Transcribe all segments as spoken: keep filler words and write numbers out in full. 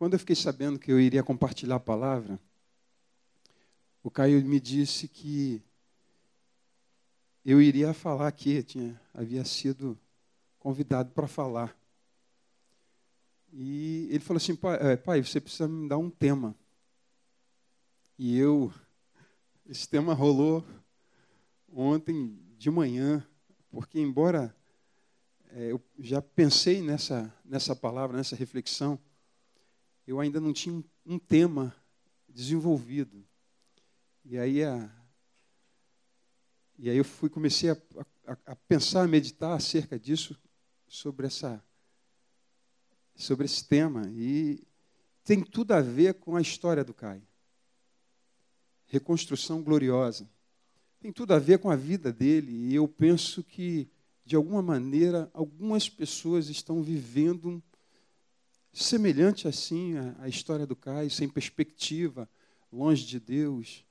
Quando eu fiquei sabendo que eu iria compartilhar a palavra, o Caio me disse que eu iria falar aqui, tinha, havia sido convidado para falar. E ele falou assim, pai, pai, você precisa me dar um tema. E eu, esse tema rolou ontem de manhã, porque embora é, eu já pensei nessa, nessa palavra, nessa reflexão, eu ainda não tinha um tema desenvolvido. E aí, a, e aí eu fui, comecei a, a, a pensar, a meditar acerca disso, sobre essa... sobre esse tema, e tem tudo a ver com a história do Caio. Reconstrução gloriosa. Tem tudo a ver com a vida dele, e eu penso que, de alguma maneira, algumas pessoas estão vivendo semelhante assim à história do Caio, sem perspectiva, longe de Deus,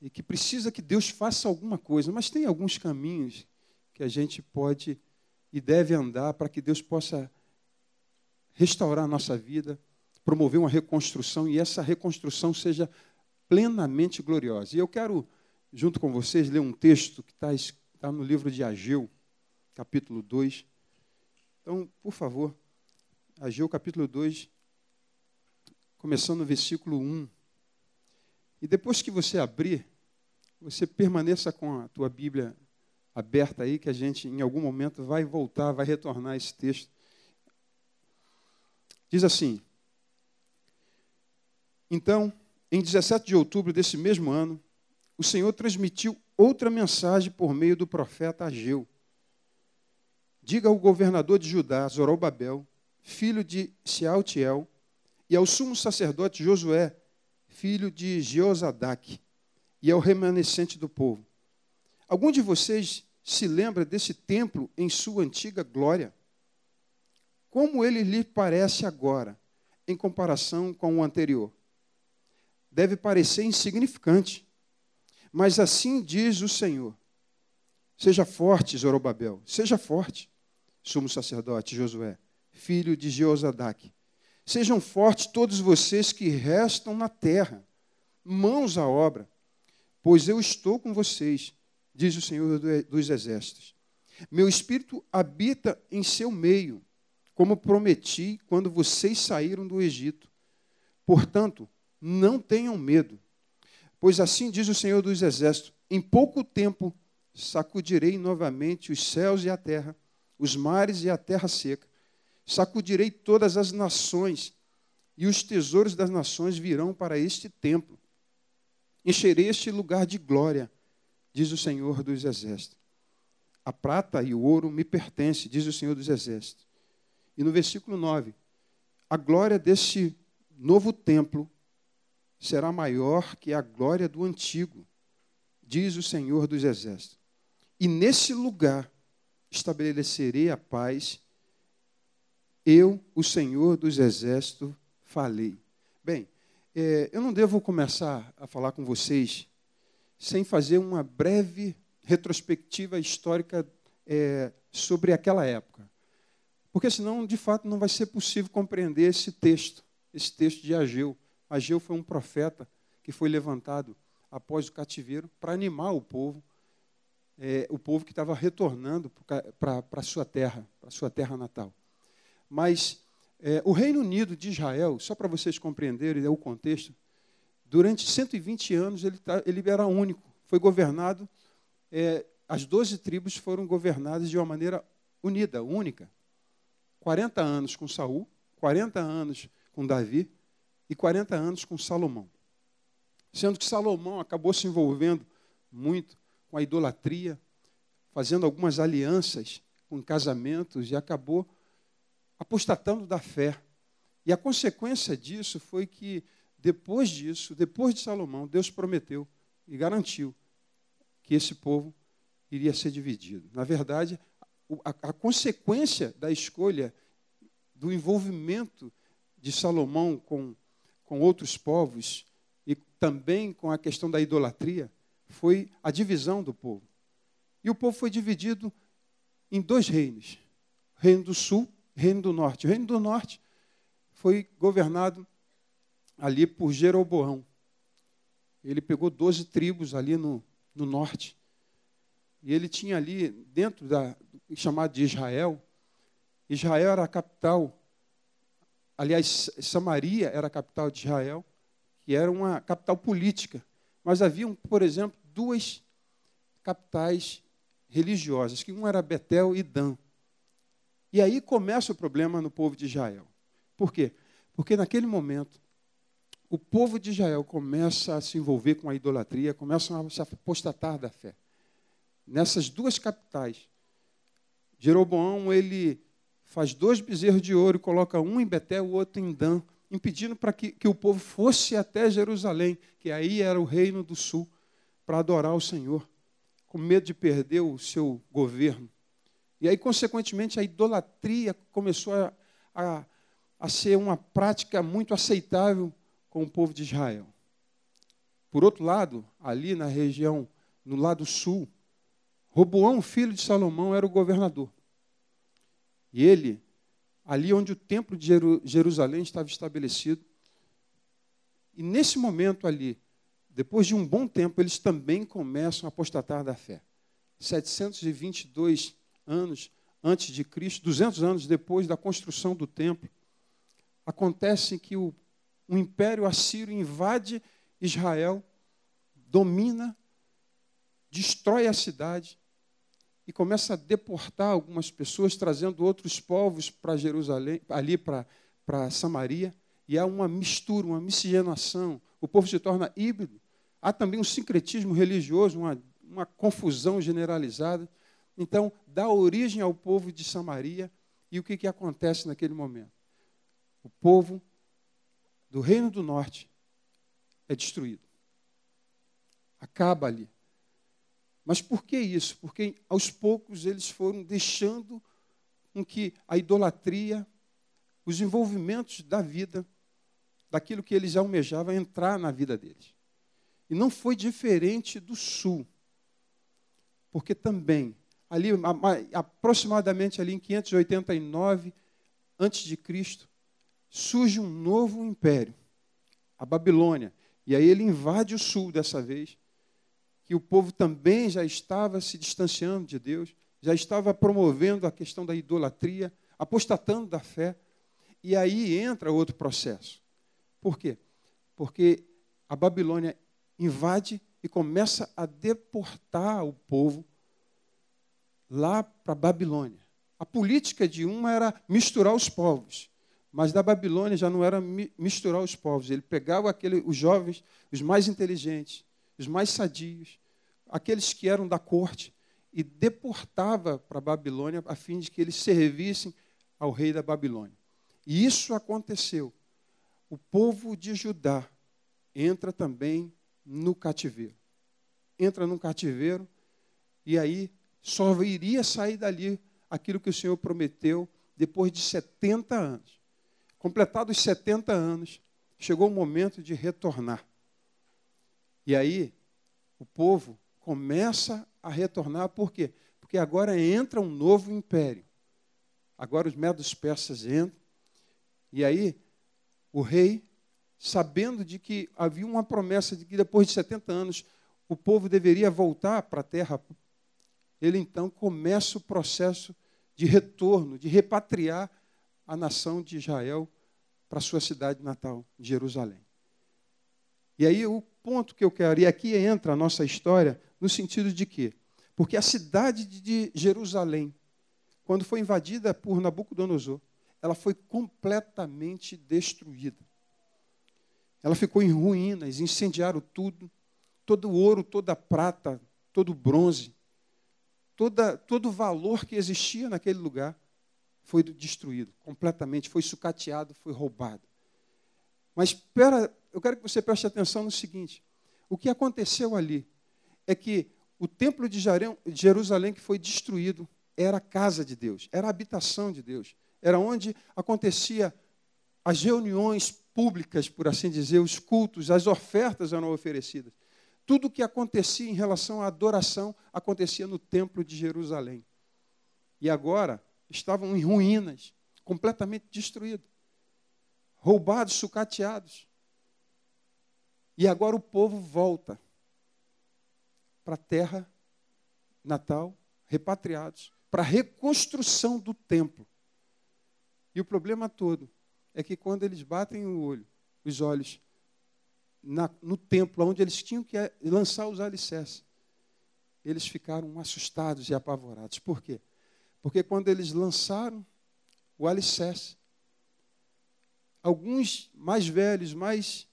e que precisa que Deus faça alguma coisa. Mas tem alguns caminhos que a gente pode e deve andar para que Deus possa restaurar a nossa vida, promover uma reconstrução, e essa reconstrução seja plenamente gloriosa. E eu quero, junto com vocês, ler um texto que está no livro de Ageu, capítulo dois. Então, por favor, Ageu, capítulo dois, começando no versículo um. E depois que você abrir, você permaneça com a tua Bíblia aberta aí, que a gente, em algum momento, vai voltar, vai retornar esse texto. Diz assim: então, em dezessete de outubro desse mesmo ano, o Senhor transmitiu outra mensagem por meio do profeta Ageu. Diga ao governador de Judá, Zorobabel, filho de Shealtiel, e ao sumo sacerdote Josué, filho de Jeozadaque, e ao remanescente do povo: algum de vocês se lembra desse templo em sua antiga glória? Como ele lhe parece agora, em comparação com o anterior? Deve parecer insignificante, mas assim diz o Senhor: seja forte, Zorobabel, seja forte, sumo sacerdote Josué, filho de Jeozadaque. Sejam fortes todos vocês que restam na terra, mãos à obra, pois eu estou com vocês, diz o Senhor dos Exércitos. Meu espírito habita em seu meio, como prometi quando vocês saíram do Egito. Portanto, não tenham medo, pois assim diz o Senhor dos Exércitos: em pouco tempo sacudirei novamente os céus e a terra, os mares e a terra seca. Sacudirei todas as nações, e os tesouros das nações virão para este templo. Encherei este lugar de glória, diz o Senhor dos Exércitos. A prata e o ouro me pertencem, diz o Senhor dos Exércitos. E no versículo nove: a glória deste novo templo será maior que a glória do antigo, diz o Senhor dos Exércitos. E nesse lugar estabelecerei a paz, eu, o Senhor dos Exércitos, falei. Bem, é, eu não devo começar a falar com vocês sem fazer uma breve retrospectiva histórica é, sobre aquela época. Porque senão, de fato, não vai ser possível compreender esse texto, esse texto de Ageu. Ageu foi um profeta que foi levantado após o cativeiro para animar o povo, é, o povo que estava retornando para a sua terra, para a sua terra natal. Mas é, o Reino Unido de Israel, só para vocês compreenderem o contexto, durante cento e vinte anos ele, tá, ele era único, foi governado, é, as doze tribos foram governadas de uma maneira unida, única. quarenta anos com Saul, quarenta anos com Davi e quarenta anos com Salomão. Sendo que Salomão acabou se envolvendo muito com a idolatria, fazendo algumas alianças com casamentos e acabou apostatando da fé. E a consequência disso foi que, depois disso, depois de Salomão, Deus prometeu e garantiu que esse povo iria ser dividido. Na verdade, A, a consequência da escolha, do envolvimento de Salomão com, com outros povos e também com a questão da idolatria, foi a divisão do povo. E o povo foi dividido em dois reinos, o Reino do Sul e o Reino do Norte. O Reino do Norte foi governado ali por Jeroboão. Ele pegou doze tribos ali no, no norte. E ele tinha ali, dentro da chamada de Israel, Israel era a capital, aliás, Samaria era a capital de Israel, que era uma capital política. Mas haviam, por exemplo, duas capitais religiosas, que uma era Betel e Dan. E aí começa o problema no povo de Israel. Por quê? Porque naquele momento, o povo de Israel começa a se envolver com a idolatria, começa a se apostatar da fé. Nessas duas capitais, Jeroboão ele faz dois bezerros de ouro e coloca um em Betel, o outro em Dan, impedindo para que, que o povo fosse até Jerusalém, que aí era o reino do sul, para adorar o Senhor, com medo de perder o seu governo. E aí, consequentemente, a idolatria começou a, a, a ser uma prática muito aceitável com o povo de Israel. Por outro lado, ali na região, no lado sul, Roboão, filho de Salomão, era o governador. E ele, ali onde o templo de Jerusalém estava estabelecido, e nesse momento ali, depois de um bom tempo, eles também começam a apostatar da fé. setecentos e vinte e dois anos antes de Cristo, duzentos anos depois da construção do templo, acontece que o, o Império Assírio invade Israel, domina, destrói a cidade e começa a deportar algumas pessoas, trazendo outros povos para Jerusalém, ali para Samaria, e há uma mistura, uma miscigenação. O povo se torna híbrido. Há também um sincretismo religioso, uma, uma confusão generalizada. Então, dá origem ao povo de Samaria. E o que, que acontece naquele momento? O povo do Reino do Norte é destruído. Acaba ali. Mas por que isso? Porque aos poucos eles foram deixando com que a idolatria, os envolvimentos da vida, daquilo que eles almejavam entrar na vida deles. E não foi diferente do sul. Porque também, ali, aproximadamente ali em quinhentos e oitenta e nove antes de Cristo, surge um novo império, a Babilônia. E aí ele invade o sul dessa vez, que o povo também já estava se distanciando de Deus, já estava promovendo a questão da idolatria, apostatando da fé. E aí entra outro processo. Por quê? Porque a Babilônia invade e começa a deportar o povo lá para a Babilônia. A política de uma era misturar os povos, mas da Babilônia já não era misturar os povos. Ele pegava aquele, os jovens, os mais inteligentes, os mais sadios, aqueles que eram da corte, e deportava para a Babilônia a fim de que eles servissem ao rei da Babilônia. E isso aconteceu. O povo de Judá entra também no cativeiro. Entra num cativeiro e aí só iria sair dali aquilo que o Senhor prometeu depois de setenta anos. Completados os setenta anos, chegou o momento de retornar. E aí, o povo começa a retornar, por quê? Porque agora entra um novo império. Agora os medos persas entram. E aí, o rei, sabendo de que havia uma promessa de que depois de setenta anos o povo deveria voltar para a terra, ele então começa o processo de retorno, de repatriar a nação de Israel para sua cidade natal, Jerusalém. E aí o ponto que eu quero, e aqui entra a nossa história, no sentido de quê? Porque a cidade de Jerusalém, quando foi invadida por Nabucodonosor, ela foi completamente destruída. Ela ficou em ruínas, incendiaram tudo, todo o ouro, toda a prata, todo o bronze, toda, todo o valor que existia naquele lugar foi destruído completamente, foi sucateado, foi roubado. Mas pera, eu quero que você preste atenção no seguinte, o que aconteceu ali é que o templo de Jerusalém que foi destruído era a casa de Deus, era a habitação de Deus, era onde acontecia as reuniões públicas, por assim dizer, os cultos, as ofertas eram oferecidas. Tudo o que acontecia em relação à adoração acontecia no templo de Jerusalém. E agora estavam em ruínas, completamente destruído, roubados, sucateados. E agora o povo volta para a terra natal, repatriados, para a reconstrução do templo. E o problema todo é que quando eles batem o olho, os olhos na, no templo, onde eles tinham que lançar os alicerces, eles ficaram assustados e apavorados. Por quê? Porque quando eles lançaram o alicerce, alguns mais velhos, mais,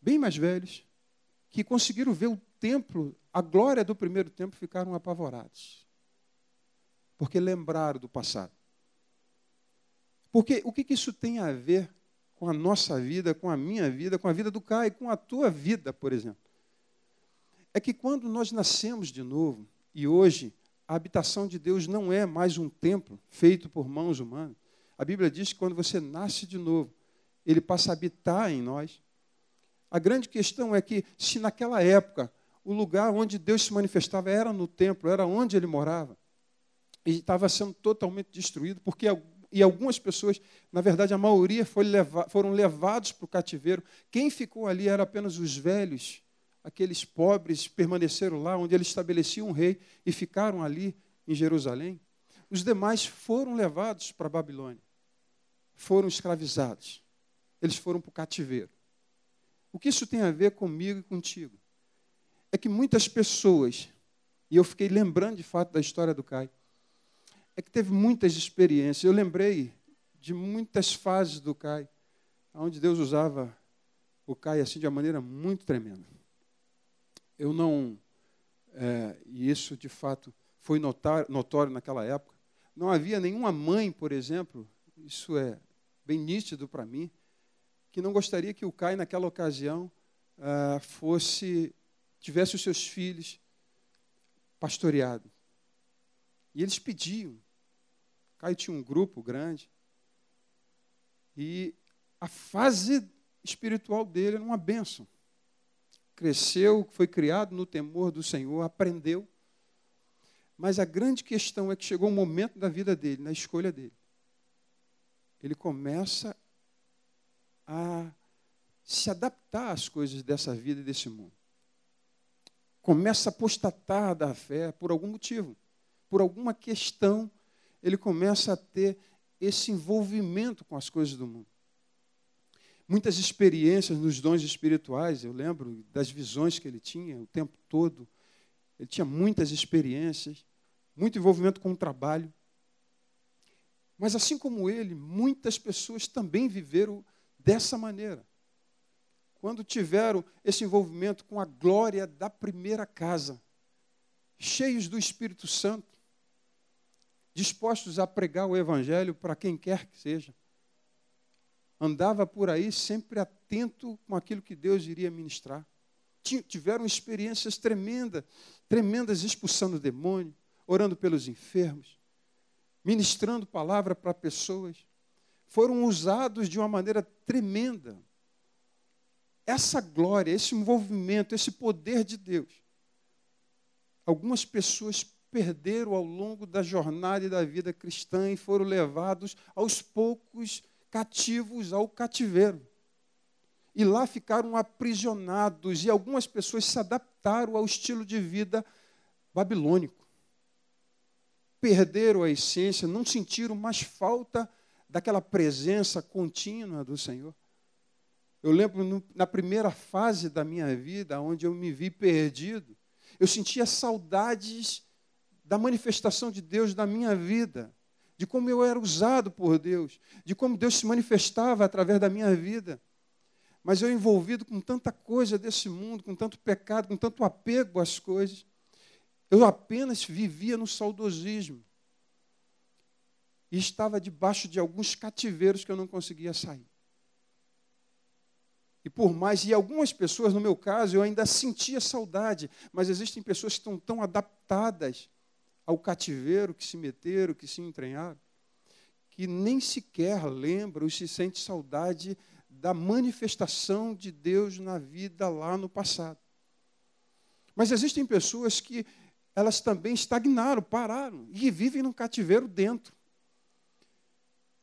bem mais velhos, que conseguiram ver o templo, a glória do primeiro templo, ficaram apavorados. Porque lembraram do passado. Porque o que, que isso tem a ver com a nossa vida, com a minha vida, com a vida do Caio, com a tua vida, por exemplo? É que quando nós nascemos de novo, e hoje a habitação de Deus não é mais um templo feito por mãos humanas. A Bíblia diz que quando você nasce de novo, ele passa a habitar em nós. A grande questão é que, se naquela época o lugar onde Deus se manifestava era no templo, era onde ele morava, e estava sendo totalmente destruído, porque e algumas pessoas, na verdade a maioria, foi leva, foram levados para o cativeiro. Quem ficou ali era apenas os velhos. Aqueles pobres permaneceram lá, onde eles estabeleciam um rei, e ficaram ali em Jerusalém. Os demais foram levados para a Babilônia. Foram escravizados. Eles foram para o cativeiro. O que isso tem a ver comigo e contigo? É que muitas pessoas, e eu fiquei lembrando de fato da história do Caio, é que teve muitas experiências. Eu lembrei de muitas fases do Caio, onde Deus usava o Caio assim de uma maneira muito tremenda. Eu não, é, e isso de fato foi notar, notório naquela época, não havia nenhuma mãe, por exemplo, isso é bem nítido para mim, que não gostaria que o Caio, naquela ocasião, é, fosse, tivesse os seus filhos pastoreados. E eles pediam. O Caio tinha um grupo grande. E a fase espiritual dele era uma bênção. Cresceu, foi criado no temor do Senhor, aprendeu. Mas a grande questão é que chegou um momento da vida dele, na escolha dele. Ele começa a se adaptar às coisas dessa vida e desse mundo. Começa a apostatar da fé por algum motivo. Por alguma questão, ele começa a ter esse envolvimento com as coisas do mundo. Muitas experiências nos dons espirituais, eu lembro das visões que ele tinha o tempo todo. Ele tinha muitas experiências, muito envolvimento com o trabalho. Mas assim como ele, muitas pessoas também viveram dessa maneira. Quando tiveram esse envolvimento com a glória da primeira casa, cheios do Espírito Santo, dispostos a pregar o Evangelho para quem quer que seja, andava por aí sempre atento com aquilo que Deus iria ministrar. Tiveram experiências tremendas, tremendas expulsando o demônio, orando pelos enfermos, ministrando palavra para pessoas. Foram usados de uma maneira tremenda. Essa glória, esse envolvimento, esse poder de Deus, algumas pessoas perderam ao longo da jornada e da vida cristã e foram levados aos poucos cativos ao cativeiro. E lá ficaram aprisionados, e algumas pessoas se adaptaram ao estilo de vida babilônico. Perderam a essência, não sentiram mais falta daquela presença contínua do Senhor. Eu lembro no, na primeira fase da minha vida, onde eu me vi perdido, eu sentia saudades da manifestação de Deus na minha vida, de como eu era usado por Deus, de como Deus se manifestava através da minha vida. Mas eu envolvido com tanta coisa desse mundo, com tanto pecado, com tanto apego às coisas, eu apenas vivia no saudosismo. E estava debaixo de alguns cativeiros que eu não conseguia sair. E por mais, e algumas pessoas, no meu caso, eu ainda sentia saudade, mas existem pessoas que estão tão adaptadas ao cativeiro, que se meteram, que se entranharam, que nem sequer lembram e se sente saudade da manifestação de Deus na vida lá no passado. Mas existem pessoas que elas também estagnaram, pararam, e vivem num cativeiro dentro.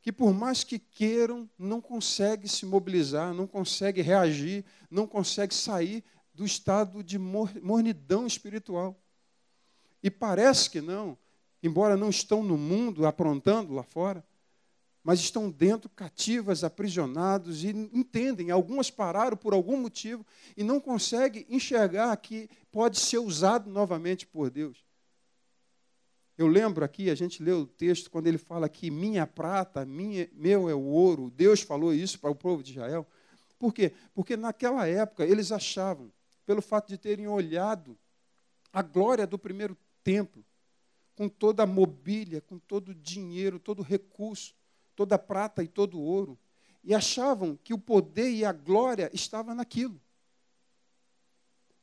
que por mais que queiram, não consegue se mobilizar, não consegue reagir, não consegue sair do estado de mornidão espiritual. E parece que não, embora não estão no mundo aprontando lá fora, mas estão dentro, cativas, aprisionados, e entendem, algumas pararam por algum motivo e não conseguem enxergar que pode ser usado novamente por Deus. Eu lembro aqui, a gente leu o texto, quando ele fala que minha prata, minha, meu é o ouro. Deus falou isso para o povo de Israel. Por quê? Porque naquela época eles achavam, pelo fato de terem olhado a glória do primeiro templo, com toda a mobília, com todo o dinheiro, todo o recurso, toda a prata e todo o ouro, e achavam que o poder e a glória estavam naquilo.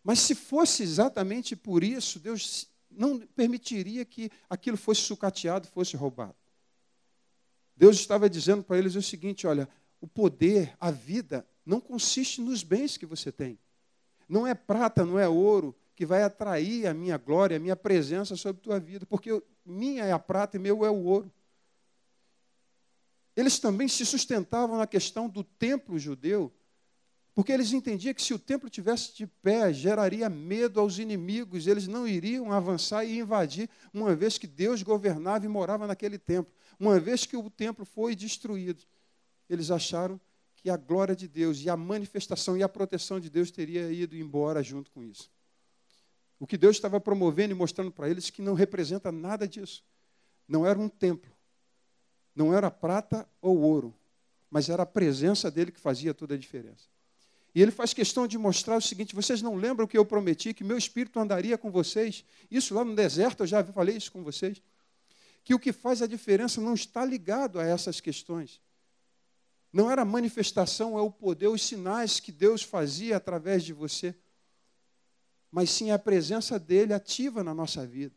Mas se fosse exatamente por isso, Deus não permitiria que aquilo fosse sucateado, fosse roubado. Deus estava dizendo para eles o seguinte: olha, o poder, a vida, não consiste nos bens que você tem. Não é prata, não é ouro que vai atrair a minha glória, a minha presença sobre a tua vida, porque eu, minha é a prata e meu é o ouro. Eles também se sustentavam na questão do templo judeu, porque eles entendiam que se o templo tivesse de pé, geraria medo aos inimigos, eles não iriam avançar e invadir, uma vez que Deus governava e morava naquele templo. Uma vez que o templo foi destruído, eles acharam que a glória de Deus e a manifestação e a proteção de Deus teria ido embora junto com isso. O que Deus estava promovendo e mostrando para eles que não representa nada disso. Não era um templo, não era prata ou ouro, mas era a presença dele que fazia toda a diferença. E ele faz questão de mostrar o seguinte: vocês não lembram que eu prometi, que meu espírito andaria com vocês? Isso lá no deserto, eu já falei isso com vocês. Que o que faz a diferença não está ligado a essas questões. Não era a manifestação, é o poder, os sinais que Deus fazia através de você. Mas sim a presença dele ativa na nossa vida.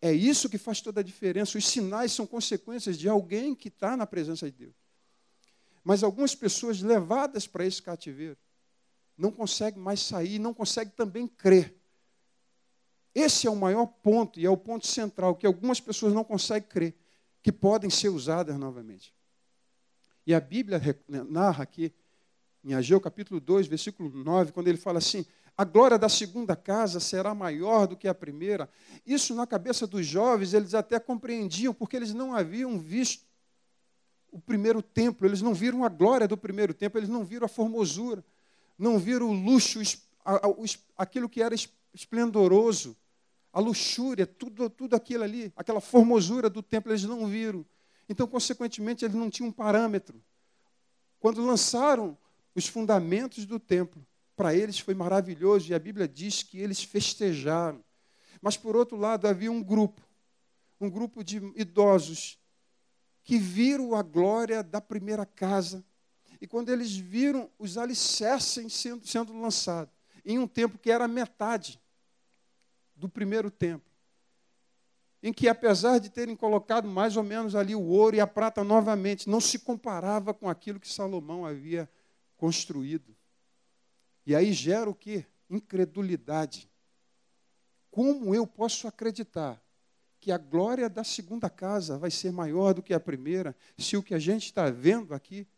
É isso que faz toda a diferença. Os sinais são consequências de alguém que está na presença de Deus. Mas algumas pessoas levadas para esse cativeiro não consegue mais sair, não consegue também crer. Esse é o maior ponto, e é o ponto central, que algumas pessoas não conseguem crer, que podem ser usadas novamente. E a Bíblia narra aqui, em Ageu capítulo dois, versículo nove, quando ele fala assim: a glória da segunda casa será maior do que a primeira. Isso na cabeça dos jovens, eles até compreendiam, porque eles não haviam visto o primeiro templo, eles não viram a glória do primeiro templo, eles não viram a formosura. Não viram o luxo, aquilo que era esplendoroso, a luxúria, tudo, tudo aquilo ali, aquela formosura do templo, eles não viram. Então, consequentemente, eles não tinham um parâmetro. Quando lançaram os fundamentos do templo, para eles foi maravilhoso, e a Bíblia diz que eles festejaram. Mas, por outro lado, havia um grupo, um grupo de idosos, que viram a glória da primeira casa. E quando eles viram os alicerces sendo, sendo lançados, em um templo que era metade do primeiro templo, em que, apesar de terem colocado mais ou menos ali o ouro e a prata novamente, não se comparava com aquilo que Salomão havia construído. E aí gera o quê? Incredulidade. Como eu posso acreditar que a glória da segunda casa vai ser maior do que a primeira, se o que a gente está vendo aqui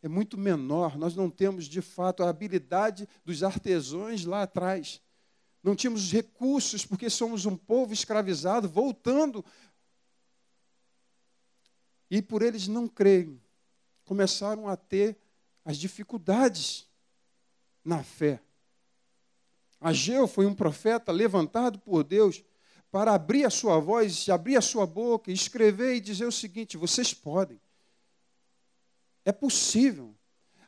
é muito menor? Nós não temos, de fato, a habilidade dos artesãos lá atrás. Não tínhamos recursos, porque somos um povo escravizado, voltando. E por eles não crerem, começaram a ter as dificuldades na fé. Ageu foi um profeta levantado por Deus para abrir a sua voz, abrir a sua boca, escrever e dizer o seguinte: vocês podem. É possível.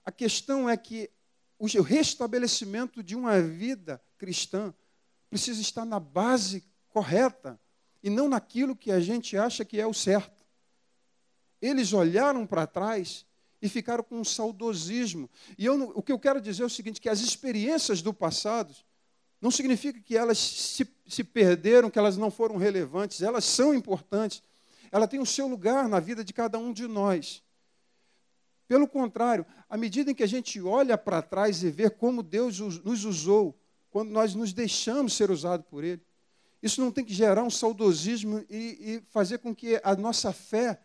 A questão é que o restabelecimento de uma vida cristã precisa estar na base correta e não naquilo que a gente acha que é o certo. Eles olharam para trás e ficaram com um saudosismo. E eu, o que eu quero dizer é o seguinte: que as experiências do passado não significa que elas se, se perderam, que elas não foram relevantes. Elas são importantes. Ela tem o seu lugar na vida de cada um de nós. Pelo contrário, à medida em que a gente olha para trás e vê como Deus nos usou, quando nós nos deixamos ser usados por Ele, isso não tem que gerar um saudosismo e, e fazer com que a nossa fé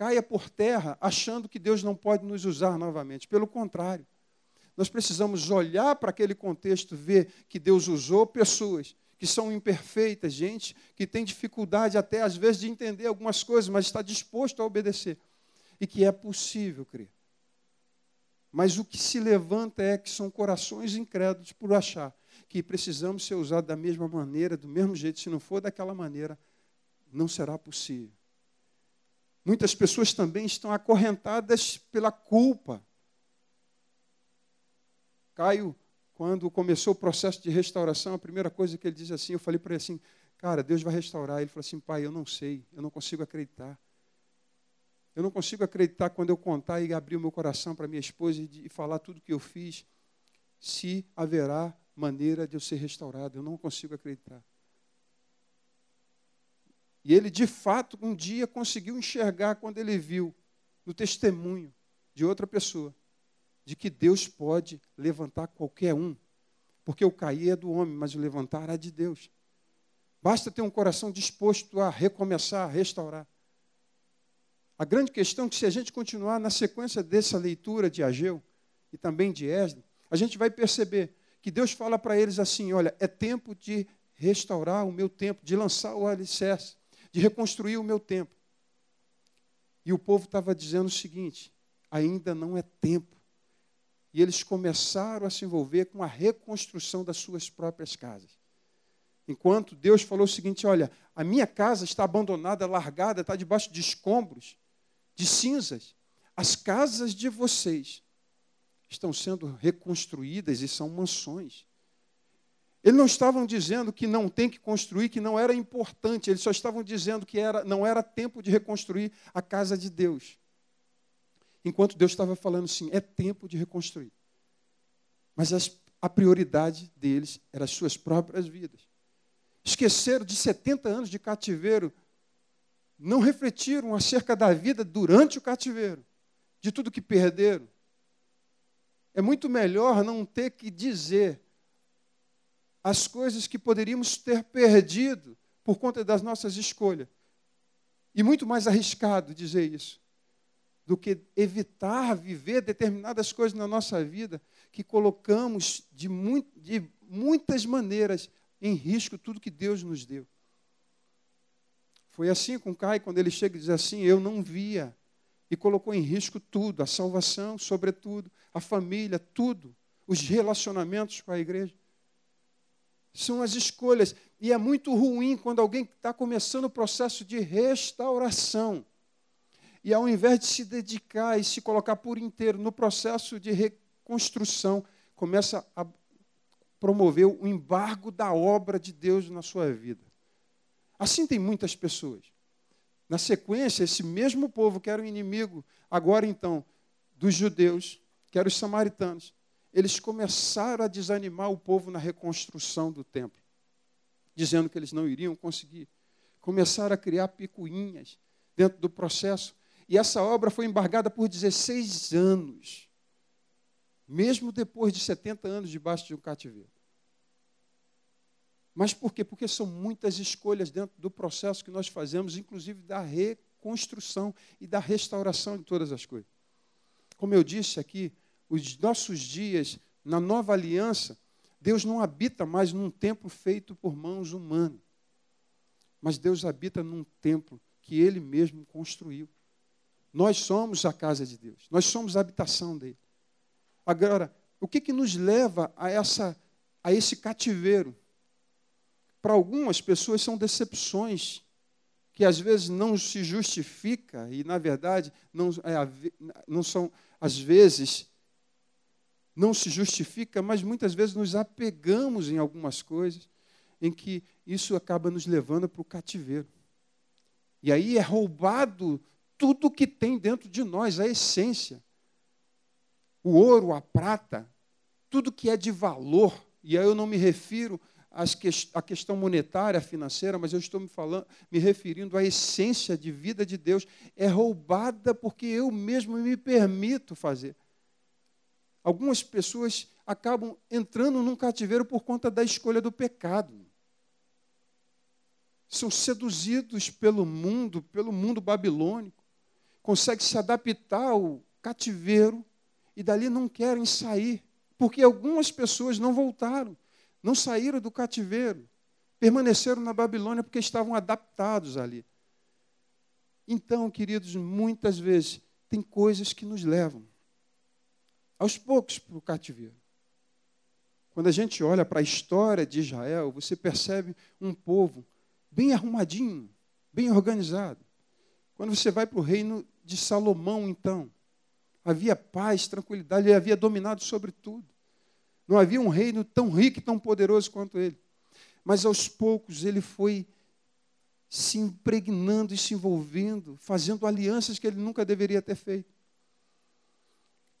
caia por terra achando que Deus não pode nos usar novamente. Pelo contrário, nós precisamos olhar para aquele contexto, ver que Deus usou pessoas que são imperfeitas, gente que tem dificuldade até às vezes de entender algumas coisas, mas está disposto a obedecer. E que é possível crer. Mas o que se levanta é que são corações incrédulos por achar que precisamos ser usados da mesma maneira, do mesmo jeito. Se não for daquela maneira, não será possível. Muitas pessoas também estão acorrentadas pela culpa. Caio, quando começou o processo de restauração, a primeira coisa que ele disse assim, eu falei para ele assim, cara, Deus vai restaurar. Ele falou assim, pai, eu não sei, eu não consigo acreditar. Eu não consigo acreditar quando eu contar e abrir o meu coração para minha esposa e falar tudo o que eu fiz, se haverá maneira de eu ser restaurado. Eu não consigo acreditar. E ele, de fato, um dia conseguiu enxergar quando ele viu no testemunho de outra pessoa de que Deus pode levantar qualquer um. Porque o cair é do homem, mas o levantar é de Deus. Basta ter um coração disposto a recomeçar, a restaurar. A grande questão é que se a gente continuar na sequência dessa leitura de Ageu e também de Esdras, a gente vai perceber que Deus fala para eles assim, olha, é tempo de restaurar o meu templo, de lançar o alicerce, de reconstruir o meu templo. E o povo estava dizendo o seguinte, ainda não é tempo. E eles começaram a se envolver com a reconstrução das suas próprias casas. Enquanto Deus falou o seguinte, olha, a minha casa está abandonada, largada, está debaixo de escombros, de cinzas, as casas de vocês estão sendo reconstruídas e são mansões. Eles não estavam dizendo que não tem que construir, que não era importante, eles só estavam dizendo que era, não era tempo de reconstruir a casa de Deus. Enquanto Deus estava falando assim, é tempo de reconstruir. Mas as, a prioridade deles era as suas próprias vidas. Esqueceram de setenta anos de cativeiro, não refletiram acerca da vida durante o cativeiro, de tudo que perderam. É muito melhor não ter que dizer as coisas que poderíamos ter perdido por conta das nossas escolhas. E muito mais arriscado dizer isso, do que evitar viver determinadas coisas na nossa vida que colocamos de, mu- de muitas maneiras em risco tudo que Deus nos deu. Foi assim com Caio, quando ele chega e diz assim, eu não via, e colocou em risco tudo, a salvação, sobretudo, a família, tudo, os relacionamentos com a igreja. São as escolhas, e é muito ruim quando alguém está começando o processo de restauração, e ao invés de se dedicar e se colocar por inteiro no processo de reconstrução, começa a promoveu o embargo da obra de Deus na sua vida. Assim tem muitas pessoas. Na sequência, esse mesmo povo que era o inimigo, agora então, dos judeus, que eram os samaritanos, eles começaram a desanimar o povo na reconstrução do templo, dizendo que eles não iriam conseguir. Começaram a criar picuinhas dentro do processo. E essa obra foi embargada por dezesseis anos. Mesmo depois de setenta anos debaixo de um cativeiro. Mas por quê? Porque são muitas escolhas dentro do processo que nós fazemos, inclusive da reconstrução e da restauração de todas as coisas. Como eu disse aqui, os nossos dias, na nova aliança, Deus não habita mais num templo feito por mãos humanas. Mas Deus habita num templo que Ele mesmo construiu. Nós somos a casa de Deus. Nós somos a habitação dEle. Agora, o que, que nos leva a, essa, a esse cativeiro? Para algumas pessoas são decepções, que às vezes não se justifica e, na verdade, não, é, não são, às vezes, não se justifica, mas muitas vezes nos apegamos em algumas coisas em que isso acaba nos levando para o cativeiro. E aí é roubado tudo que tem dentro de nós, a essência. O ouro, a prata, tudo que é de valor, e aí eu não me refiro às que, à questão monetária, financeira, mas eu estou me, falando, me referindo à essência de vida de Deus, é roubada porque eu mesmo me permito fazer. Algumas pessoas acabam entrando num cativeiro por conta da escolha do pecado. São seduzidos pelo mundo, pelo mundo babilônico. consegue se adaptar ao cativeiro e dali não querem sair, porque algumas pessoas não voltaram, não saíram do cativeiro, permaneceram na Babilônia porque estavam adaptados ali. Então, queridos, muitas vezes tem coisas que nos levam aos poucos para o cativeiro. Quando a gente olha para a história de Israel, você percebe um povo bem arrumadinho, bem organizado. Quando você vai para o reino de Salomão, então, havia paz, tranquilidade, ele havia dominado sobre tudo. Não havia um reino tão rico e tão poderoso quanto ele. Mas aos poucos ele foi se impregnando e se envolvendo, fazendo alianças que ele nunca deveria ter feito.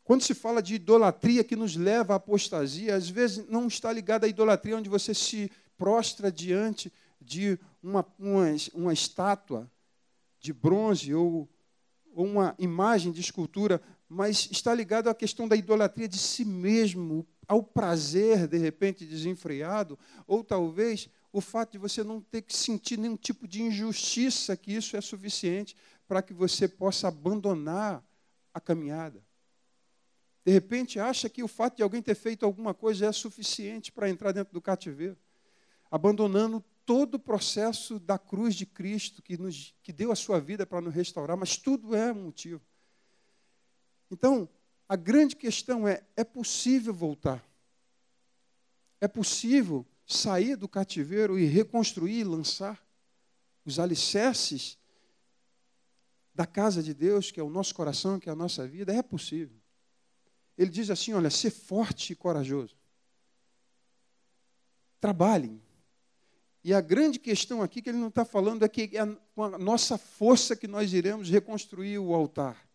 Quando se fala de idolatria que nos leva à apostasia, às vezes não está ligada à idolatria onde você se prostra diante de uma, uma, uma estátua de bronze ou, ou uma imagem de escultura, mas está ligado à questão da idolatria de si mesmo, ao prazer, de repente, desenfreado, ou talvez o fato de você não ter que sentir nenhum tipo de injustiça, que isso é suficiente para que você possa abandonar a caminhada. De repente, acha que o fato de alguém ter feito alguma coisa é suficiente para entrar dentro do cativeiro, abandonando todo o processo da cruz de Cristo, que, nos, que deu a sua vida para nos restaurar, mas tudo é motivo. Então, a grande questão é, é possível voltar? É possível sair do cativeiro e reconstruir, lançar os alicerces da casa de Deus, que é o nosso coração, que é a nossa vida? É possível. Ele diz assim, olha, ser forte e corajoso. Trabalhem. E a grande questão aqui que ele não está falando é que é com a nossa força que nós iremos reconstruir o altar.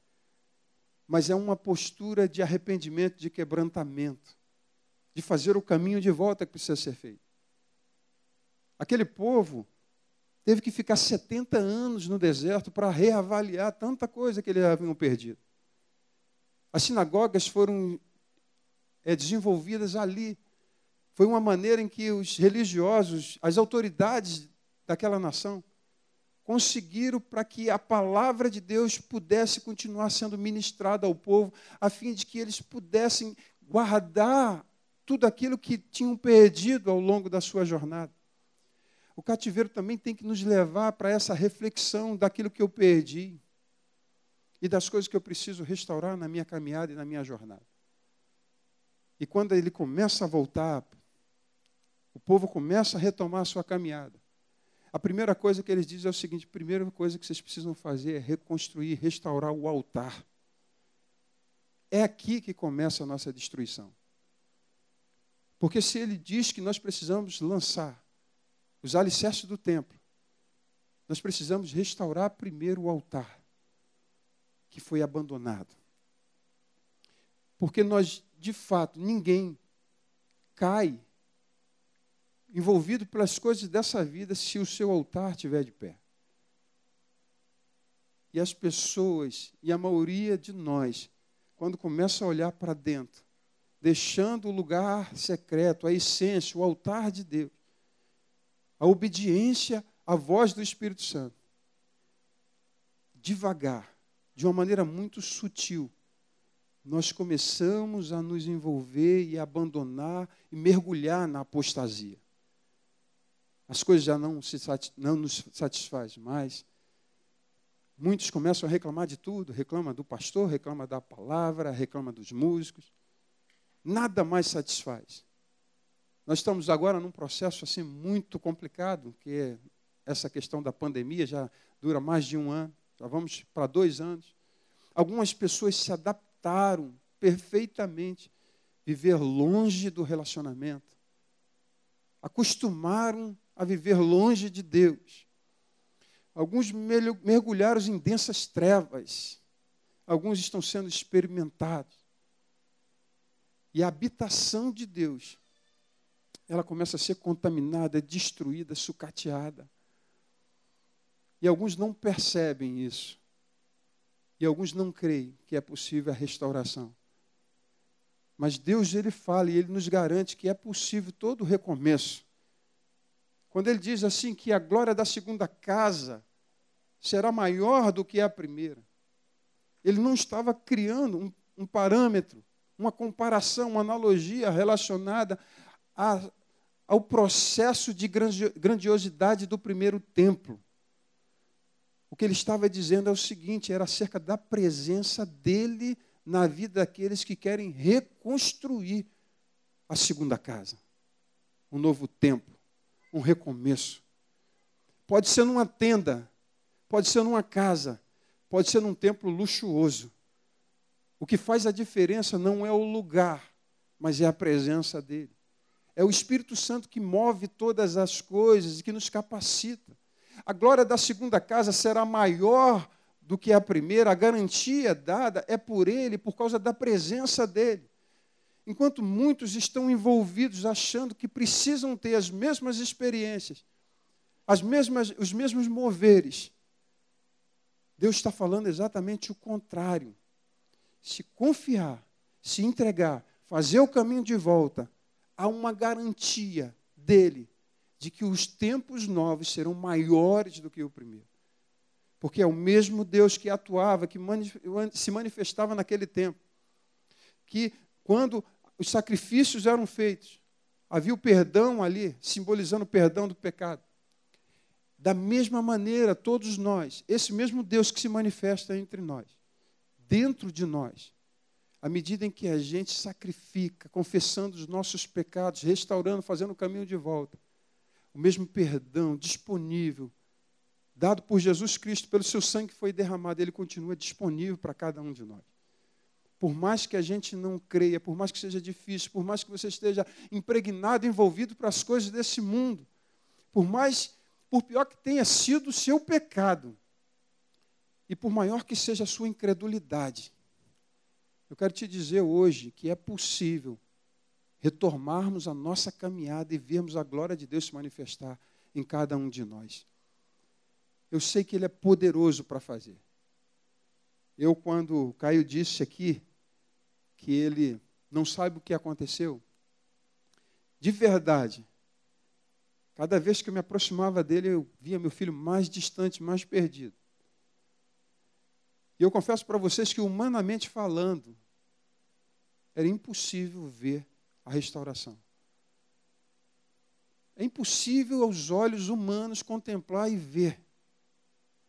Mas é uma postura de arrependimento, de quebrantamento, de fazer o caminho de volta que precisa ser feito. Aquele povo teve que ficar setenta anos no deserto para reavaliar tanta coisa que eles haviam perdido. As sinagogas foram é, desenvolvidas ali. Foi uma maneira em que os religiosos, as autoridades daquela nação, conseguiram para que a palavra de Deus pudesse continuar sendo ministrada ao povo, a fim de que eles pudessem guardar tudo aquilo que tinham perdido ao longo da sua jornada. O cativeiro também tem que nos levar para essa reflexão daquilo que eu perdi e das coisas que eu preciso restaurar na minha caminhada e na minha jornada. E quando ele começa a voltar, o povo começa a retomar a sua caminhada. A primeira coisa que eles dizem é o seguinte, a primeira coisa que vocês precisam fazer é reconstruir, restaurar o altar. É aqui que começa a nossa destruição. Porque se ele diz que nós precisamos lançar os alicerces do templo, nós precisamos restaurar primeiro o altar que foi abandonado. Porque nós, de fato, ninguém cai envolvido pelas coisas dessa vida se o seu altar estiver de pé. E as pessoas, e a maioria de nós, quando começa a olhar para dentro, deixando o lugar secreto, a essência, o altar de Deus, a obediência à voz do Espírito Santo, devagar, de uma maneira muito sutil, nós começamos a nos envolver e a abandonar e mergulhar na apostasia. As coisas já não, se satis- não nos satisfazem mais. Muitos começam a reclamar de tudo, reclama do pastor, reclama da palavra, reclama dos músicos. Nada mais satisfaz. Nós estamos agora num processo assim muito complicado, que é essa questão da pandemia, já dura mais de um ano. Já vamos para dois anos. Algumas pessoas se adaptaram perfeitamente a viver longe do relacionamento. Acostumaram a viver longe de Deus. Alguns mergulharam em densas trevas. Alguns estão sendo experimentados. E a habitação de Deus, ela começa a ser contaminada, destruída, sucateada. E alguns não percebem isso. E alguns não creem que é possível a restauração. Mas Deus, ele fala e ele nos garante que é possível todo o recomeço. Quando ele diz assim que a glória da segunda casa será maior do que a primeira, Ele não estava criando um, um parâmetro, uma comparação, uma analogia relacionada a, ao processo de grandiosidade do primeiro templo. O que ele estava dizendo é o seguinte, era acerca da presença dele na vida daqueles que querem reconstruir a segunda casa, um novo templo, um recomeço. Pode ser numa tenda, pode ser numa casa, pode ser num templo luxuoso. O que faz a diferença não é o lugar, mas é a presença dele. É o Espírito Santo que move todas as coisas e que nos capacita. A glória da segunda casa será maior do que a primeira. A garantia dada é por ele, por causa da presença dele. Enquanto muitos estão envolvidos achando que precisam ter as mesmas experiências, as mesmas, os mesmos moveres, Deus está falando exatamente o contrário. Se confiar, se entregar, fazer o caminho de volta, há uma garantia dele de que os tempos novos serão maiores do que o primeiro. Porque é o mesmo Deus que atuava, que se manifestava naquele tempo, que quando os sacrifícios eram feitos, havia o perdão ali, simbolizando o perdão do pecado. Da mesma maneira, todos nós, esse mesmo Deus que se manifesta entre nós, dentro de nós, à medida em que a gente sacrifica, confessando os nossos pecados, restaurando, fazendo o caminho de volta, o mesmo perdão disponível, dado por Jesus Cristo, pelo seu sangue que foi derramado, ele continua disponível para cada um de nós. Por mais que a gente não creia, por mais que seja difícil, por mais que você esteja impregnado, envolvido para as coisas desse mundo, por mais, por pior que tenha sido o seu pecado, e por maior que seja a sua incredulidade, eu quero te dizer hoje que é possível retomarmos a nossa caminhada e vermos a glória de Deus se manifestar em cada um de nós. Eu sei que Ele é poderoso para fazer. Eu, quando o Caio disse aqui que ele não sabe o que aconteceu, de verdade, cada vez que eu me aproximava dele, eu via meu filho mais distante, mais perdido. E eu confesso para vocês que, humanamente falando, era impossível ver a restauração. É impossível aos olhos humanos contemplar e ver.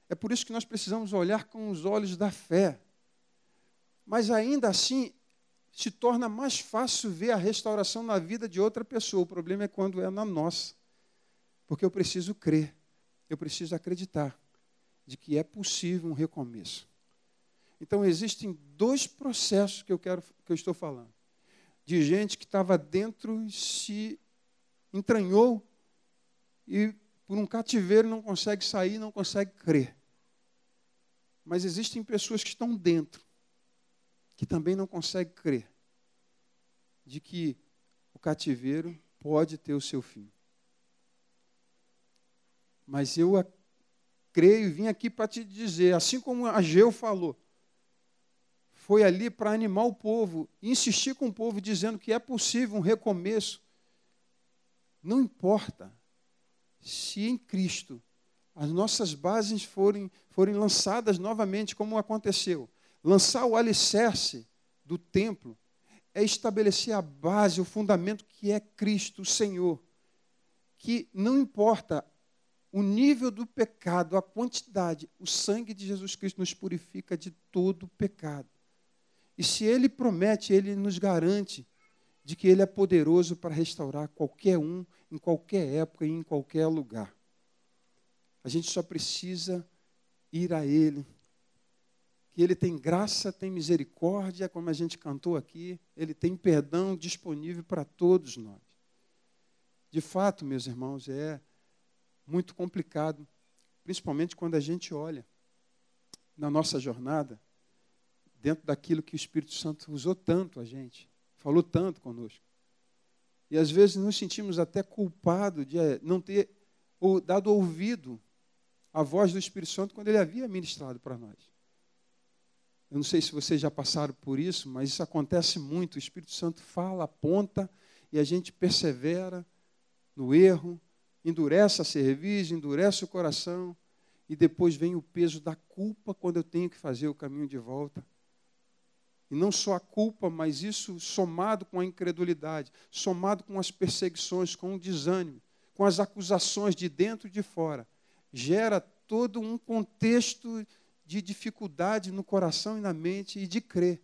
É por isso que nós precisamos olhar com os olhos da fé. Mas ainda assim, se torna mais fácil ver a restauração na vida de outra pessoa. O problema é quando é na nossa. Porque eu preciso crer, eu preciso acreditar de que é possível um recomeço. Então, existem dois processos que eu, quero, que eu estou falando. De gente que estava dentro e se entranhou e, por um cativeiro, não consegue sair, não consegue crer. Mas existem pessoas que estão dentro, que também não conseguem crer, de que o cativeiro pode ter o seu fim. Mas eu acredito, creio e vim aqui para te dizer, assim como Ageu falou, foi ali para animar o povo, insistir com o povo, dizendo que é possível um recomeço. Não importa se em Cristo as nossas bases forem, forem lançadas novamente, como aconteceu. Lançar o alicerce do templo é estabelecer a base, o fundamento que é Cristo, o Senhor, que não importa o nível do pecado, a quantidade, o sangue de Jesus Cristo nos purifica de todo pecado. E se Ele promete, Ele nos garante de que Ele é poderoso para restaurar qualquer um, em qualquer época e em qualquer lugar. A gente só precisa ir a Ele. Que Ele tem graça, tem misericórdia, como a gente cantou aqui. Ele tem perdão disponível para todos nós. De fato, meus irmãos, é muito complicado, principalmente quando a gente olha na nossa jornada, dentro daquilo que o Espírito Santo usou tanto a gente, falou tanto conosco. E às vezes nos sentimos até culpados de não ter ou dado ouvido à voz do Espírito Santo quando ele havia ministrado para nós. Eu não sei se vocês já passaram por isso, mas isso acontece muito. O Espírito Santo fala, aponta, e a gente persevera no erro, endurece a cerviz, endurece o coração, e depois vem o peso da culpa quando eu tenho que fazer o caminho de volta. E não só a culpa, mas isso somado com a incredulidade, somado com as perseguições, com o desânimo, com as acusações de dentro e de fora, gera todo um contexto de dificuldade no coração e na mente e de crer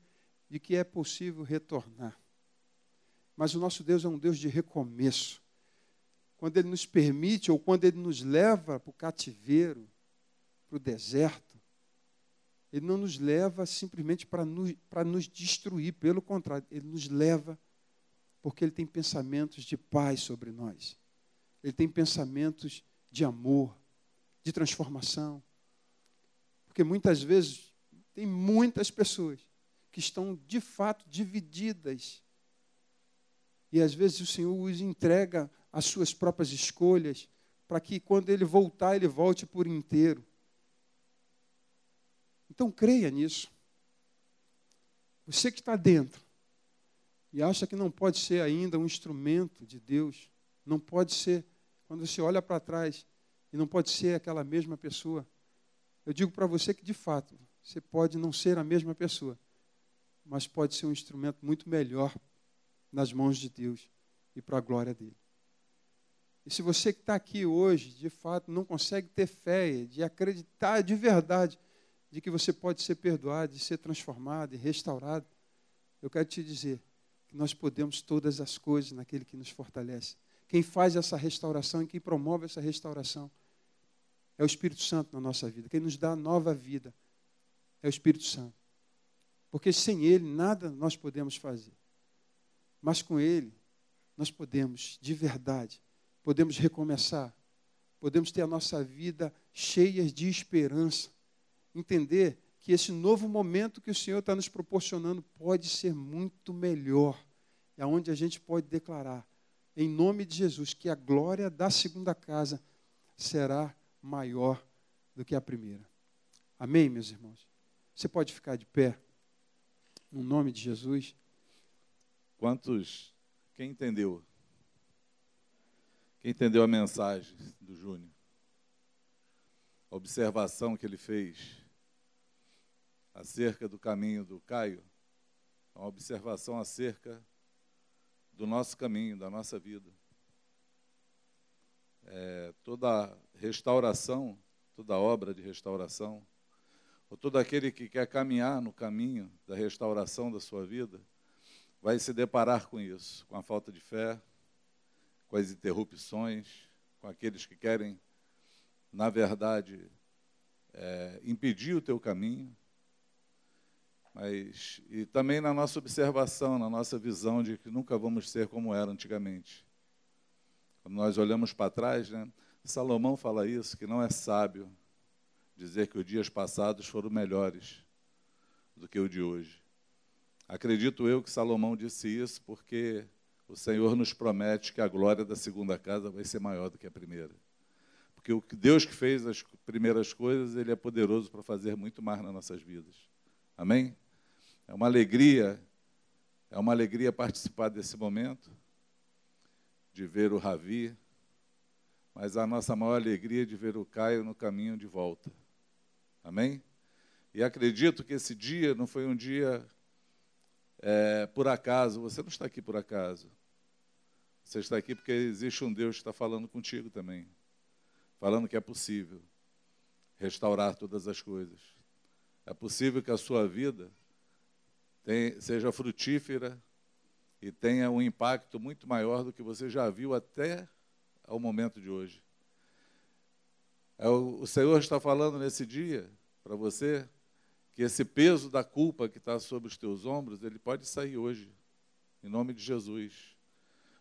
de que é possível retornar. Mas o nosso Deus é um Deus de recomeço. Quando Ele nos permite ou quando Ele nos leva para o cativeiro, para o deserto, Ele não nos leva simplesmente para nos, para nos destruir, pelo contrário, Ele nos leva porque Ele tem pensamentos de paz sobre nós. Ele tem pensamentos de amor, de transformação. Porque muitas vezes tem muitas pessoas que estão de fato divididas e às vezes o Senhor os entrega às suas próprias escolhas para que quando Ele voltar, Ele volte por inteiro. Então, creia nisso. Você que está dentro e acha que não pode ser ainda um instrumento de Deus, não pode ser, quando você olha para trás, e não pode ser aquela mesma pessoa, eu digo para você que, de fato, você pode não ser a mesma pessoa, mas pode ser um instrumento muito melhor nas mãos de Deus e para a glória dEle. E se você que está aqui hoje, de fato, não consegue ter fé, de acreditar de verdade, de que você pode ser perdoado, de ser transformado e restaurado, eu quero te dizer que nós podemos todas as coisas naquele que nos fortalece. Quem faz essa restauração e quem promove essa restauração é o Espírito Santo na nossa vida. Quem nos dá nova vida é o Espírito Santo. Porque sem Ele, nada nós podemos fazer. Mas com Ele, nós podemos, de verdade, podemos recomeçar, podemos ter a nossa vida cheia de esperança, entender que esse novo momento que o Senhor está nos proporcionando pode ser muito melhor. É onde a gente pode declarar, em nome de Jesus, que a glória da segunda casa será maior do que a primeira. Amém, meus irmãos? Você pode ficar de pé, no nome de Jesus. Quantos, quem entendeu? Quem entendeu a mensagem do Júnior? A observação que ele fez acerca do caminho do Caio, uma observação acerca do nosso caminho, da nossa vida. É, toda restauração, toda obra de restauração, ou todo aquele que quer caminhar no caminho da restauração da sua vida, vai se deparar com isso, com a falta de fé, com as interrupções, com aqueles que querem, na verdade, é, impedir o teu caminho. Mas, e também na nossa observação, na nossa visão de que nunca vamos ser como era antigamente. Quando nós olhamos para trás, né, Salomão fala isso, que não é sábio dizer que os dias passados foram melhores do que o de hoje. Acredito eu que Salomão disse isso porque o Senhor nos promete que a glória da segunda casa vai ser maior do que a primeira. Porque o Deus que fez as primeiras coisas, Ele é poderoso para fazer muito mais nas nossas vidas. Amém? É uma alegria, é uma alegria participar desse momento, de ver o Ravi, mas a nossa maior alegria é de ver o Caio no caminho de volta. Amém? E acredito que esse dia não foi um dia é, por acaso, você não está aqui por acaso. Você está aqui porque existe um Deus que está falando contigo também, falando que é possível restaurar todas as coisas. É possível que a sua vida tenha, seja frutífera e tenha um impacto muito maior do que você já viu até ao momento de hoje. É, o, o Senhor está falando nesse dia para você que esse peso da culpa que está sobre os teus ombros, ele pode sair hoje, em nome de Jesus.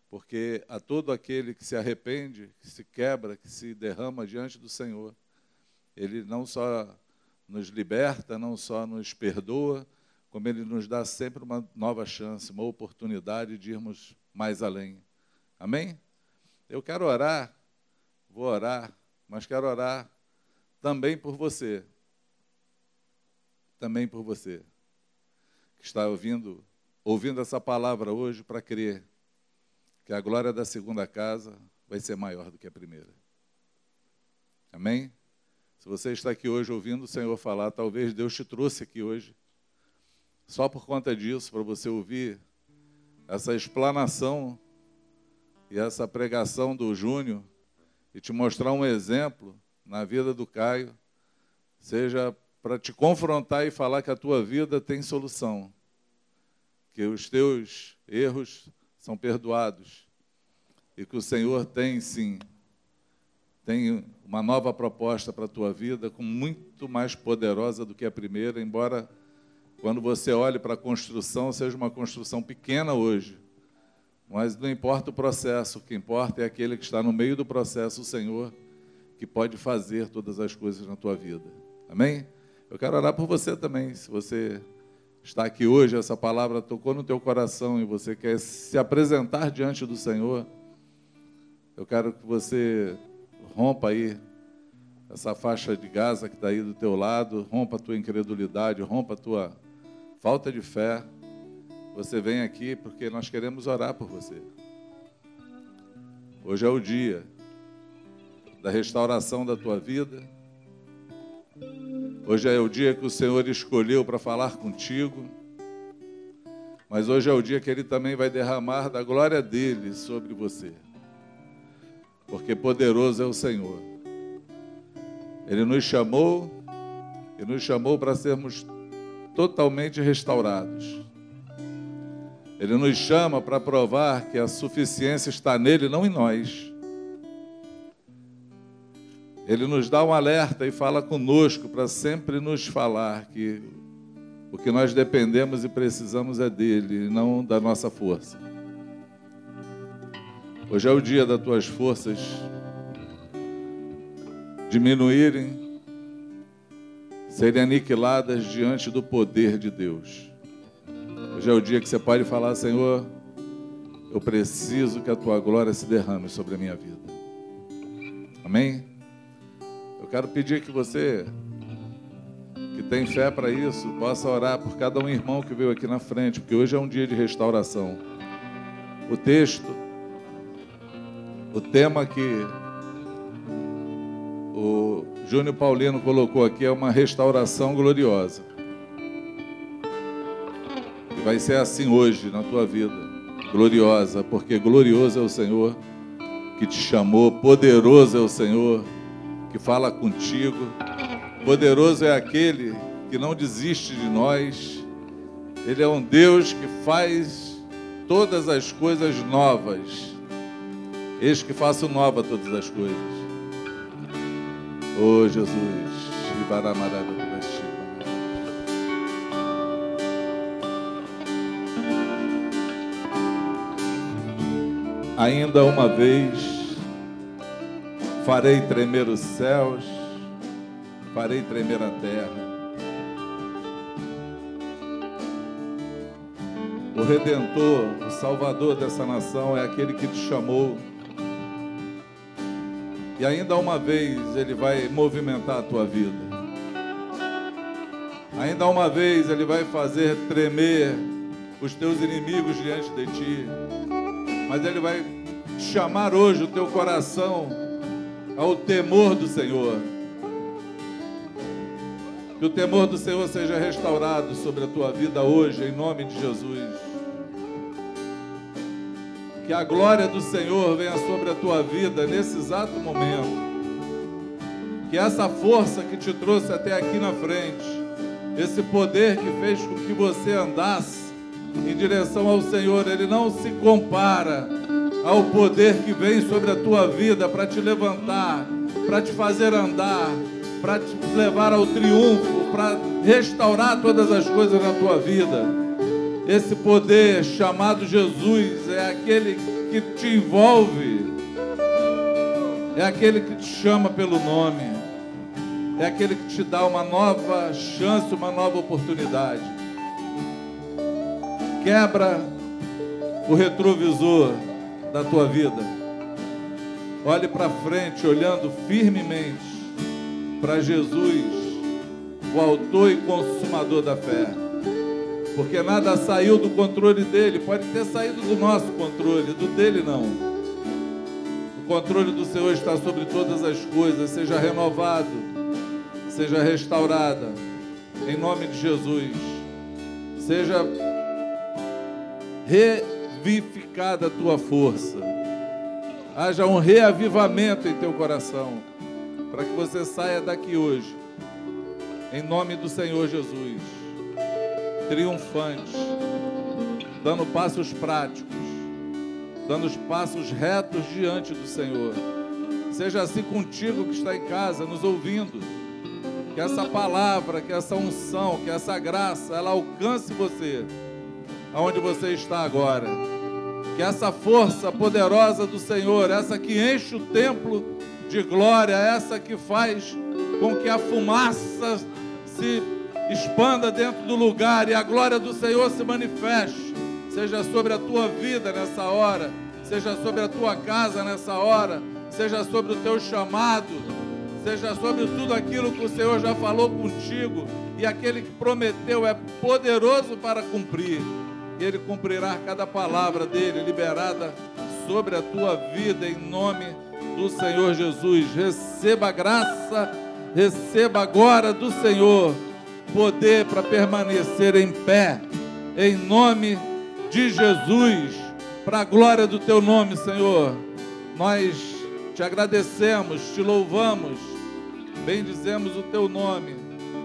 Porque a todo aquele que se arrepende, que se quebra, que se derrama diante do Senhor, Ele não só nos liberta, não só nos perdoa, como Ele nos dá sempre uma nova chance, uma oportunidade de irmos mais além. Amém? Eu quero orar, vou orar, mas quero orar também por você. Também por você, que está ouvindo, ouvindo essa palavra hoje para crer que a glória da segunda casa vai ser maior do que a primeira. Amém? Se você está aqui hoje ouvindo o Senhor falar, talvez Deus te trouxe aqui hoje só por conta disso, para você ouvir essa explanação e essa pregação do Júnior e te mostrar um exemplo na vida do Caio, seja para te confrontar e falar que a tua vida tem solução, que os teus erros são perdoados e que o Senhor tem sim, tem uma nova proposta para a tua vida, com muito mais poderosa do que a primeira, embora quando você olhe para a construção, seja uma construção pequena hoje, mas não importa o processo, o que importa é aquele que está no meio do processo, o Senhor, que pode fazer todas as coisas na tua vida, amém? Eu quero orar por você também, se você está aqui hoje, essa palavra tocou no teu coração e você quer se apresentar diante do Senhor, eu quero que você rompa aí essa faixa de Gaza que está aí do teu lado, rompa a tua incredulidade, rompa a tua falta de fé, você vem aqui porque nós queremos orar por você. Hoje é o dia da restauração da tua vida. Hoje é o dia que o Senhor escolheu para falar contigo. Mas hoje é o dia que Ele também vai derramar da glória dEle sobre você. Porque poderoso é o Senhor. Ele nos chamou, Ele nos chamou para sermos totalmente restaurados. Ele nos chama para provar que a suficiência está nele, não em nós. Ele nos dá um alerta e fala conosco para sempre nos falar que o que nós dependemos e precisamos é dele, não da nossa força. Hoje é o dia das tuas forças diminuírem, serem aniquiladas diante do poder de Deus. Hoje é o dia que você pode falar, Senhor, eu preciso que a Tua glória se derrame sobre a minha vida. Amém? Eu quero pedir que você, que tem fé para isso, possa orar por cada um irmão que veio aqui na frente, porque hoje é um dia de restauração. O texto, o tema que o Júnior Paulino colocou aqui é uma restauração gloriosa. Vai ser assim hoje na tua vida, gloriosa, porque glorioso é o Senhor que te chamou, poderoso é o Senhor que fala contigo, poderoso é aquele que não desiste de nós, Ele é um Deus que faz todas as coisas novas, eis que faço nova todas as coisas. Oh Jesus, Ibaramarada. Ainda uma vez, farei tremer os céus, farei tremer a terra. O Redentor, o Salvador dessa nação é aquele que te chamou. E ainda uma vez, Ele vai movimentar a tua vida. Ainda uma vez, Ele vai fazer tremer os teus inimigos diante de ti. Mas Ele vai chamar hoje o teu coração ao temor do Senhor. Que o temor do Senhor seja restaurado sobre a tua vida hoje, em nome de Jesus. Que a glória do Senhor venha sobre a tua vida nesse exato momento. Que essa força que te trouxe até aqui na frente, esse poder que fez com que você andasse em direção ao Senhor, Ele não se compara ao poder que vem sobre a tua vida para te levantar, para te fazer andar, para te levar ao triunfo, para restaurar todas as coisas na tua vida. Esse poder chamado Jesus é aquele que te envolve, é aquele que te chama pelo nome, é aquele que te dá uma nova chance, uma nova oportunidade. Quebra o retrovisor da tua vida. Olhe para frente, olhando firmemente para Jesus, o autor e consumador da fé. Porque nada saiu do controle dele, pode ter saído do nosso controle, do dele não. O controle do Senhor está sobre todas as coisas, seja renovado seja restaurada, em nome de Jesus, seja revivificada a tua força, haja um reavivamento em teu coração, para que você saia daqui hoje, em nome do Senhor Jesus, triunfante, dando passos práticos, dando os passos retos diante do Senhor. Seja assim contigo que está em casa, nos ouvindo, que essa palavra, que essa unção, que essa graça, ela alcance você, aonde você está agora, que essa força poderosa do Senhor, essa que enche o templo de glória, essa que faz com que a fumaça se expanda dentro do lugar e a glória do Senhor se manifeste, seja sobre a tua vida nessa hora, seja sobre a tua casa nessa hora, seja sobre o teu chamado, seja sobre tudo aquilo que o Senhor já falou contigo, e aquele que prometeu é poderoso para cumprir, e Ele cumprirá cada palavra dEle liberada sobre a tua vida, em nome do Senhor Jesus. Receba a graça, receba agora do Senhor poder para permanecer em pé, em nome de Jesus, para a glória do teu nome, Senhor. Nós te agradecemos, te louvamos, bendizemos o teu nome,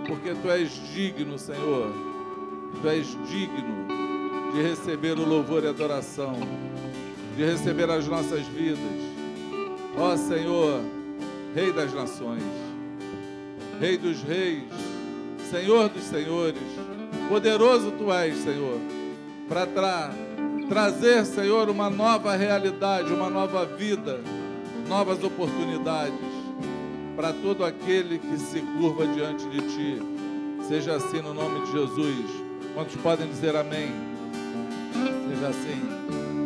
porque tu és digno, Senhor, tu és digno de receber o louvor e a adoração, de receber as nossas vidas, ó Senhor, Rei das nações, Rei dos reis, Senhor dos senhores, poderoso tu és, Senhor, para tra- trazer, Senhor, uma nova realidade, uma nova vida, novas oportunidades para todo aquele que se curva diante de Ti. Seja assim no nome de Jesus. Quantos podem dizer amém? Seja assim.